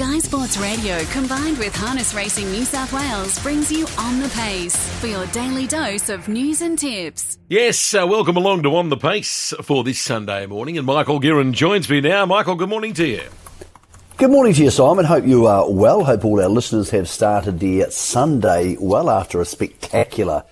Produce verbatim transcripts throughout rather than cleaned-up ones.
Sky Sports Radio combined with Harness Racing New South Wales brings you On The Pace for your daily dose of news and tips. Yes, uh, welcome along to On The Pace for this Sunday morning, and Michael Guerin joins me now. Michael, good morning to you. Good morning to you, Simon. Hope you are well. Hope all our listeners have started their Sunday well after a spectacular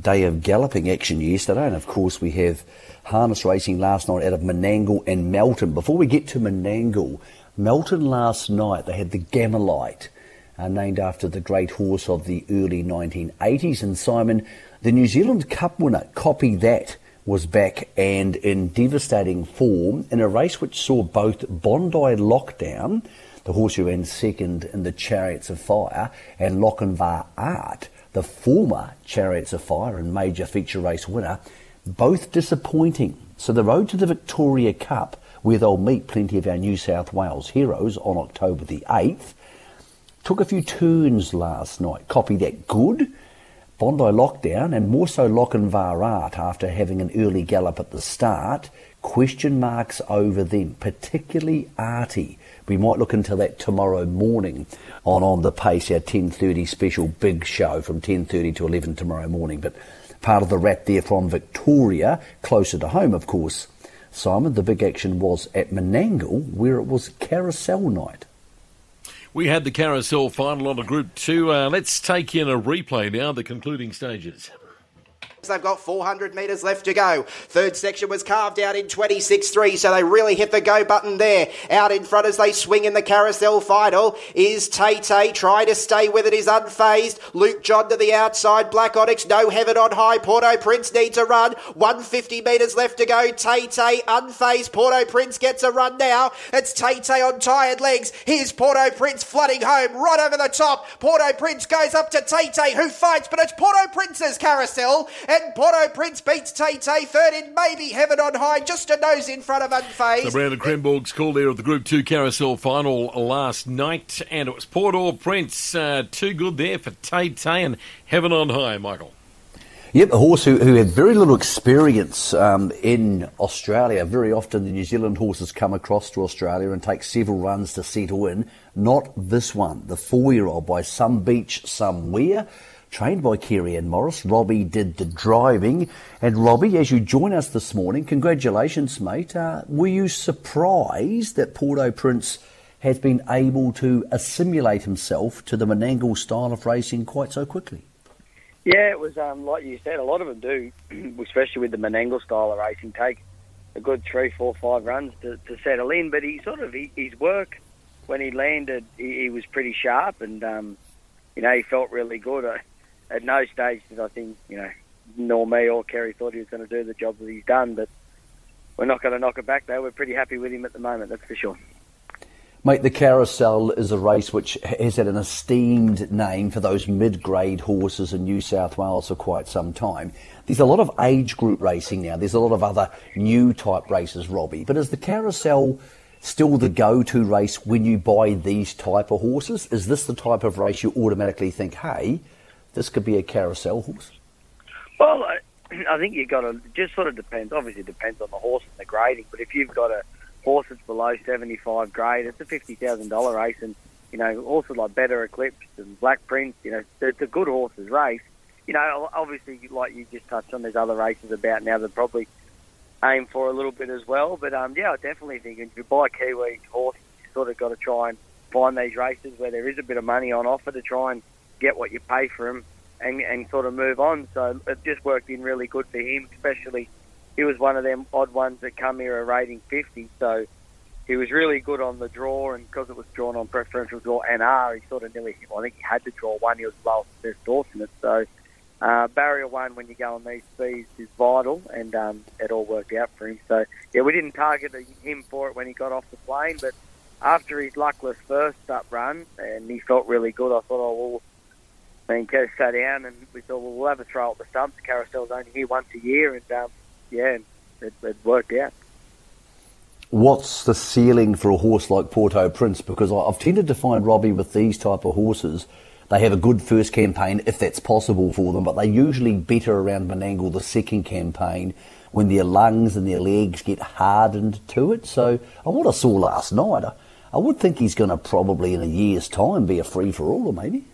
day of galloping action yesterday. And of course we have harness racing last night out of Menangle and Melton. Before we get to Menangle, Melton last night, they had the Gamalite, uh, named after the great horse of the early nineteen eighties. And Simon, the New Zealand Cup winner, Copy That, was back and in devastating form in a race which saw both Bondi Lockdown, the horse who ran second in the Chariots of Fire, and Lochinvar Art, the former Chariots of Fire and major feature race winner, both disappointing. So the road to the Victoria Cup, where they'll meet plenty of our New South Wales heroes on October the eighth, took a few turns last night. Copy That good, Bondi Lockdown, and more so Lochinvar Art, after having an early gallop at the start, question marks over them, particularly Artie. We might look into that tomorrow morning on On The Pace, our ten thirty special big show from ten thirty to eleven tomorrow morning. But part of the wrap there from Victoria, closer to home, of course, Simon, the big action was at Menangle, where it was carousel night. We had the carousel final on a Group two. Uh, let's take in a replay now, the concluding stages. They've got four hundred metres left to go. Third section was carved out in twenty-six three, so they really hit the go button there. Out in front as they swing in the carousel final is Tay-Tay. Try to stay with it is Unfazed. Luke John to the outside. Black Onyx, no Heaven on High. Port-au-Prince needs a run. one hundred fifty metres left to go. Tay-Tay, Unfazed. Port-au-Prince gets a run now. It's Tay-Tay on tired legs. Here's Port-au-Prince flooding home right over the top. Port-au-Prince goes up to Tay-Tay, who fights, but it's Port-au-Prince's carousel. And Port-au-Prince beats Tay-Tay, third in maybe Heaven on High, just a nose in front of Unfazed. So Brandon Krenberg's call there of the Group two carousel final last night, and it was Port-au-Prince. Uh, too good there for Tay-Tay and Heaven on High, Michael. Yep, a horse who, who had very little experience um, in Australia. Very often the New Zealand horses come across to Australia and take several runs to settle in. Not this one, the four-year-old by Some Beach, Somewhere, trained by Kerry and Morris. Robbie did the driving. And Robbie, as you join us this morning, congratulations, mate. Uh, were you surprised that Port-au-Prince has been able to assimilate himself to the Menangle style of racing quite so quickly? Yeah, it was, um, like you said, a lot of them do, especially with the Menangle style of racing, take a good three, four, five runs to, to settle in. But he sort of, he, his work, when he landed, he, he was pretty sharp and, um, you know, he felt really good. I, At no stage did I think, you know, nor me or Kerry thought he was going to do the job that he's done, but we're not going to knock it back, though. We're pretty happy with him at the moment, that's for sure. Mate, the carousel is a race which has had an esteemed name for those mid-grade horses in New South Wales for quite some time. There's a lot of age group racing now. There's a lot of other new type races, Robbie. But is the carousel still the go-to race when you buy these type of horses? Is this the type of race you automatically think, hey, this could be a carousel horse? Well, I, I think you've got to, just sort of depends, obviously it depends on the horse and the grading, but if you've got a horse that's below seventy-five grade, it's a fifty thousand dollars race, and, you know, horses like Better Eclipse and Black Prince, you know, it's a good horse's race. You know, obviously, like you just touched on, there's other races about now that probably aim for a little bit as well, but, um, yeah, I definitely think if you buy a Kiwi horse, you sort of got to try and find these races where there is a bit of money on offer to try and get what you pay for him and, and sort of move on. So it just worked in really good for him, especially he was one of them odd ones that come here a rating fifty, so he was really good on the draw, and because it was drawn on preferential draw and R, he sort of nearly, I think he had to draw one, he was well best horse in it. So uh, barrier one when you go on these speeds is vital, and um, it all worked out for him. So yeah, we didn't target him for it when he got off the plane, but after his luckless first up run, and he felt really good, I thought, oh well, and Kerry sat down and we thought, well, we'll have a throw at the stumps. The carousel's only here once a year, and um, yeah, it, it worked out. What's the ceiling for a horse like Port-au-Prince? Because I've tended to find, Robbie, with these type of horses, they have a good first campaign, if that's possible for them, but they usually better around Menangle the second campaign when their lungs and their legs get hardened to it. So, and what I saw last night, I would think he's going to probably in a year's time be a free-for-all, or maybe.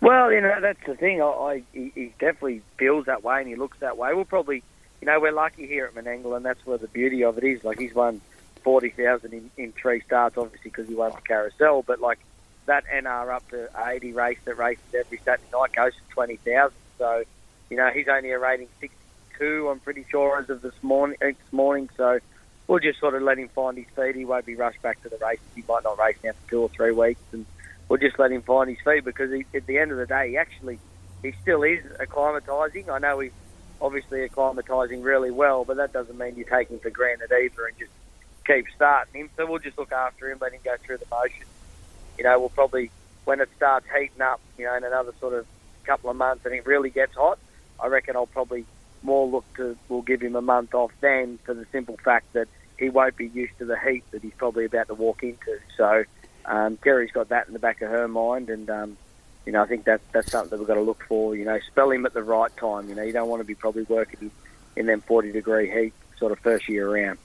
Well, you know, that's the thing. I, I he, he definitely feels that way and he looks that way. We'll probably, you know, we're lucky here at Menangle, and that's where the beauty of it is. Like, he's won forty thousand in, in three starts, obviously, because he won the carousel. But, like, that N R up to eighty race that races every Saturday night goes to twenty thousand. So, you know, he's only a rating sixty-two, I'm pretty sure, as of this morning. This morning so... We'll just sort of let him find his feet. He won't be rushed back to the races. He might not race now for two or three weeks, and we'll just let him find his feet because he, at the end of the day, he actually, he still is acclimatising. I know he's obviously acclimatising really well, but that doesn't mean you take him for granted either and just keep starting him. So we'll just look after him, let him go through the motions. You know, we'll probably, when it starts heating up, you know, in another sort of couple of months and it really gets hot, I reckon I'll probably more look to, we'll give him a month off then for the simple fact that he won't be used to the heat that he's probably about to walk into. So um, Kerry's got that in the back of her mind, and, um, you know, I think that that's something that we've got to look for, you know, spell him at the right time. You know, you don't want to be probably working in them forty-degree heat sort of first year around.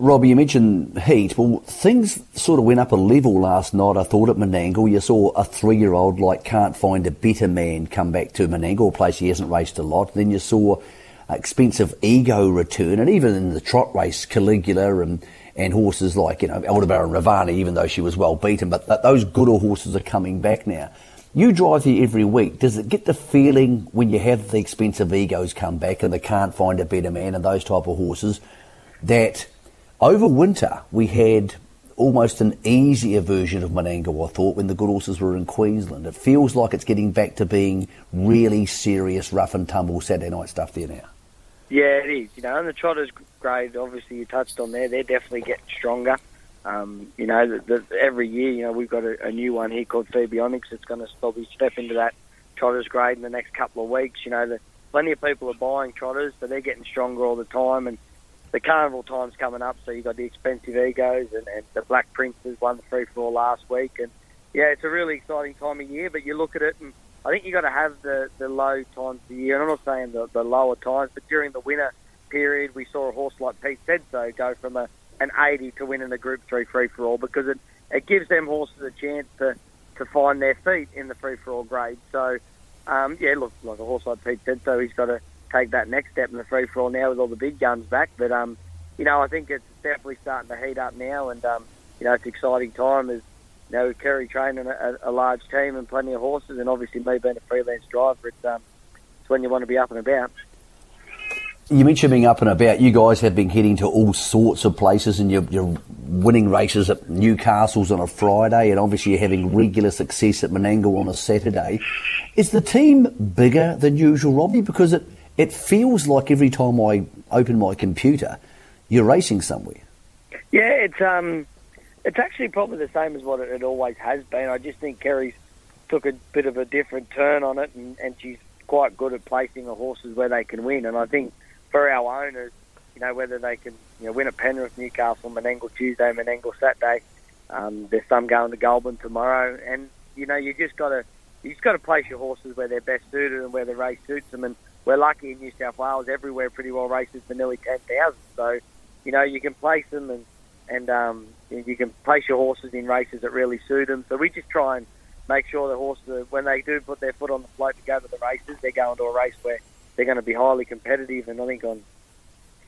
Robbie, you mentioned heat. Well, things sort of went up a level last night, I thought, at Menangle. You saw a three-year-old, like, can't find a better man come back to Menangle, a place he hasn't raced a lot. Then you saw... Expensive Ego return, and even in the trot race, Caligula and, and horses like, you know, Aldebaran and Ravana, even though she was well beaten, but th- those good old horses are coming back now. You drive here every week. Does it get the feeling when you have the Expensive Egos come back and they can't find a better man and those type of horses that over winter we had almost an easier version of Menangle, I thought, when the good horses were in Queensland? It feels like it's getting back to being really serious, rough and tumble Saturday night stuff there now. Yeah, it is. You know, and the trotters' grade, obviously, you touched on there. They're definitely getting stronger. Um, you know, the, the, every year, you know, we've got a, a new one here called Phibionics that's going to probably step into that trotters' grade in the next couple of weeks. You know, the, plenty of people are buying trotters, but they're getting stronger all the time. And the carnival time's coming up, so you've got the Expensive Egos and, and the Black Prince has won the three-for-all last week. And, yeah, it's a really exciting time of year, but you look at it and... I think you've got to have the, the low times of the year. And I'm not saying the, the lower times, but during the winter period, we saw a horse like Pete Said So go from a, an eighty to winning a Group three free-for-all because it, it gives them horses a chance to, to find their feet in the free-for-all grade. So, um, yeah, look, like a horse like Pete Said So, he's got to take that next step in the free-for-all now with all the big guns back. But, um, you know, I think it's definitely starting to heat up now. And, um, you know, it's an exciting time as, you know, Kerry training a, a large team and plenty of horses, and obviously me being a freelance driver, it's, um, it's when you want to be up and about. You mentioned being up and about. You guys have been heading to all sorts of places, and you're, you're winning races at Newcastle's on a Friday, and obviously you're having regular success at Menangle on a Saturday. Is the team bigger than usual, Robbie? Because it, it feels like every time I open my computer, you're racing somewhere. Yeah, it's... um. It's actually probably the same as what it always has been. I just think Kerry's took a bit of a different turn on it, and, and she's quite good at placing the horses where they can win. And I think for our owners, you know, whether they can, you know, win at Penrith, Newcastle, Menangle Tuesday, Menangle Saturday, um, there's some going to Goulburn tomorrow. And, you know, you just got to you just got to place your horses where they're best suited and where the race suits them. And we're lucky in New South Wales, everywhere pretty well races for nearly ten thousand. So, you know, you can place them and... and um, you can place your horses in races that really suit them. So we just try and make sure the horses, are, when they do put their foot on the float to go to the races, they're going to a race where they're going to be highly competitive. And I think on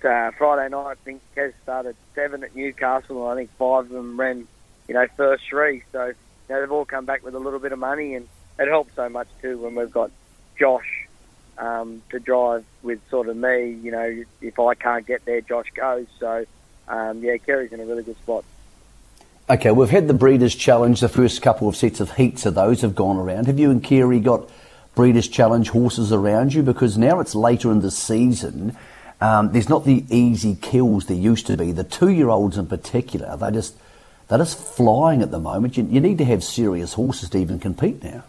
uh, Friday night, I think Kez started seven at Newcastle, and I think five of them ran, you know, first three. So, you know, they've all come back with a little bit of money, and it helps so much too when we've got Josh um, to drive with sort of me. You know, if I can't get there, Josh goes. So... Um, yeah, Kerry's in a really good spot. Okay, we've had the Breeders' Challenge. The first couple of sets of heats of those have gone around. Have you and Kerry got Breeders' Challenge horses around you? Because now it's later in the season. Um, there's not the easy kills there used to be. The two-year-olds in particular, they just, they're just flying at the moment. You, you need to have serious horses to even compete now.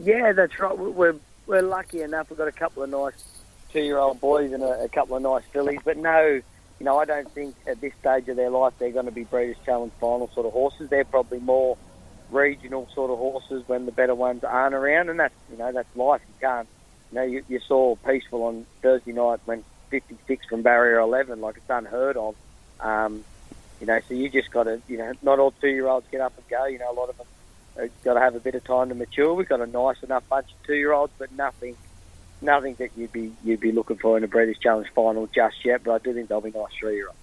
Yeah, that's right. We're, we're lucky enough. We've got a couple of nice two-year-old boys and a, a couple of nice fillies, but no... You know, I don't think at this stage of their life they're going to be Breeders' Challenge final sort of horses. They're probably more regional sort of horses when the better ones aren't around, and that's, you know, that's life. You can't, you know, you, you saw Peaceful on Thursday night when fifty-six from Barrier eleven, like it's unheard of. Um, you know, so you just got to, you know, not all two-year-olds get up and go. You know, a lot of them have got to have a bit of time to mature. We've got a nice enough bunch of two-year-olds, but nothing nothing that you'd be you'd be looking for in a Breeders' Challenge final just yet, but I do think they'll be nice three-year-olds.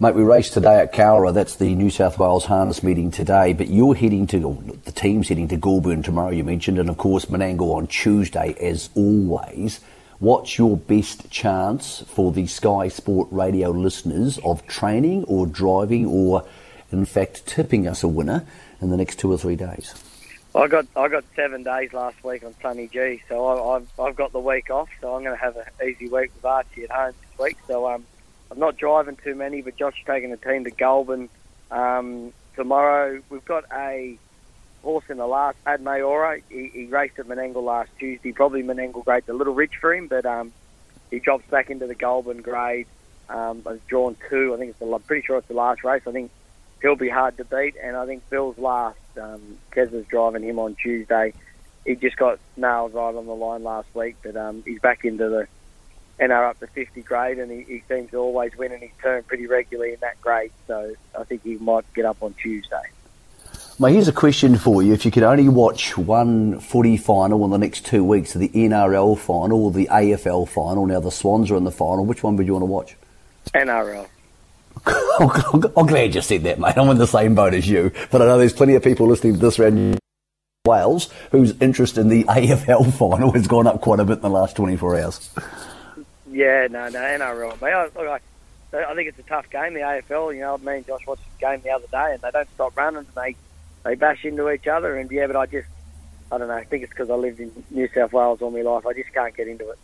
Mate, we race today at Cowra. That's the New South Wales Harness meeting today. But you're heading to, the team's heading to Goulburn tomorrow, you mentioned, and of course Menangle on Tuesday, as always. What's your best chance for the Sky Sport Radio listeners of training or driving or, in fact, tipping us a winner in the next two or three days? I got I got seven days last week on Sunny G, so I, I've I've got the week off. So I'm going to have an easy week with Archie at home this week. So um. I'm not driving too many, but Josh's taking the team to Goulburn um, tomorrow. We've got a horse in the last, Ad Mayora. He, he raced at Menangle last Tuesday. Probably Menangle grade's a little rich for him, but um, he drops back into the Goulburn grade. Um, I've drawn two. I think it's the, I'm pretty sure it's the last race. I think he'll be hard to beat, and I think Bill's last. Um, Keza's driving him on Tuesday. He just got nailed right on the line last week, but um, he's back into the and are up to fifty grade, and he, he seems to always win in his turn pretty regularly in that grade, so I think he might get up on Tuesday. Mate, here's a question for you. If you could only watch one footy final in the next two weeks, the N R L final or the A F L final, now the Swans are in the final, which one would you want to watch? N R L. I'm glad you said that, mate. I'm in the same boat as you, but I know there's plenty of people listening to this round Wales whose interest in the A F L final has gone up quite a bit in the last twenty-four hours. Yeah, no, no, N R L. Mate, I, look, I, I think it's a tough game, the A F L. You know, me and Josh watched the game the other day, and they don't stop running. They they bash into each other, and yeah, but I just, I don't know. I think it's because I lived in New South Wales all my life. I just can't get into it.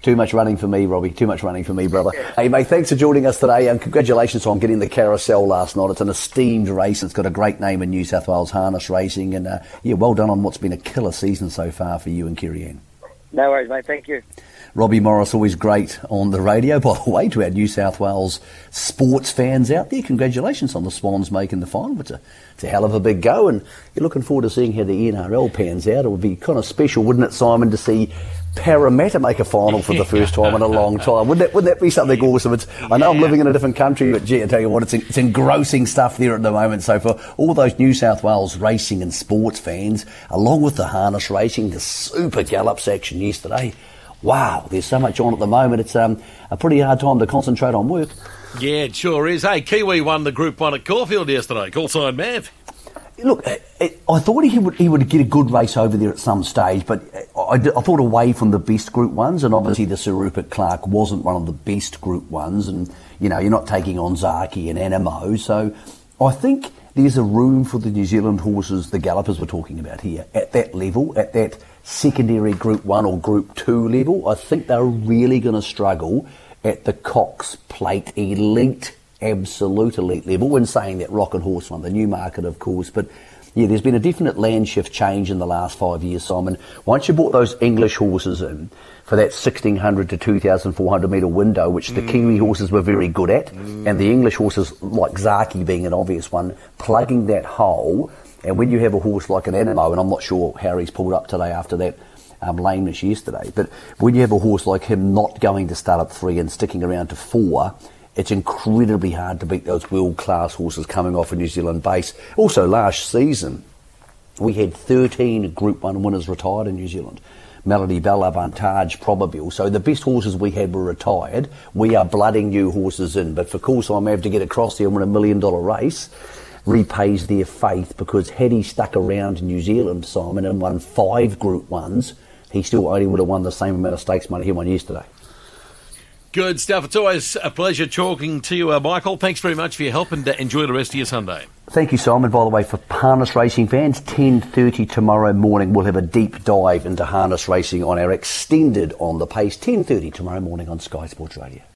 Too much running for me, Robbie. Too much running for me, brother. Yeah. Hey, mate, thanks for joining us today, and congratulations on getting the carousel last night. It's an esteemed race. It's got a great name in New South Wales harness racing, and uh, yeah, well done on what's been a killer season so far for you and Kerry. No worries, mate. Thank you. Robbie Morris, always great on the radio. By the way, to our New South Wales sports fans out there, congratulations on the Swans making the final. It's a, it's a hell of a big go, and you're looking forward to seeing how the N R L pans out. It would be kind of special, wouldn't it, Simon, to see Parramatta make a final for the first time in a long time? Wouldn't that, wouldn't that be something awesome? It's, I know yeah. I'm living in a different country, but gee, I tell you what, it's, it's engrossing stuff there at the moment. So for all those New South Wales racing and sports fans, along with the harness racing, the super gallops action yesterday, wow, there's so much on at the moment. It's um, a pretty hard time to concentrate on work. Yeah, it sure is. Hey, Kiwi won the Group One at Caulfield yesterday. Call sign Mav. Look, it, it, I thought he would he would get a good race over there at some stage, but I, I, I thought away from the best Group Ones, and obviously the Sir Rupert Clark wasn't one of the best Group Ones, and you know you're not taking on Zaki and Animo, so I think there's a room for the New Zealand horses, the gallopers we're talking about here, at that level, at that secondary Group one or Group two level. I think they're really going to struggle at the Cox Plate elite, absolute elite level. When saying that, Rocket Horse won the Newmarket, of course, but yeah, there's been a definite land shift change in the last five years, Simon. Once you brought those English horses in for that sixteen hundred to twenty-four hundred metre window, which mm. the Kiwi horses were very good at, mm. and the English horses, like Zaki being an obvious one, plugging that hole. And when you have a horse like an Animo, and I'm not sure how he's pulled up today after that um, lameness yesterday, but when you have a horse like him not going to start at three and sticking around to four, it's incredibly hard to beat those world-class horses coming off a New Zealand base. Also, last season, we had thirteen Group one winners retired in New Zealand. Melody Bell, Avantage, Probabil. So the best horses we had were retired. We are blooding new horses in. But for course, I'm having to get across there and win a million-dollar race. Repays their faith, because had he stuck around New Zealand, Simon, and won five Group Ones, he still only would have won the same amount of stakes money he won yesterday. Good stuff. It's always a pleasure talking to you, uh, Michael. Thanks very much for your help, and uh, enjoy the rest of your Sunday. Thank you, Simon. By the way, for harness racing fans, ten thirty tomorrow morning, we'll have a deep dive into harness racing on our extended On The Pace, ten thirty tomorrow morning on Sky Sports Radio.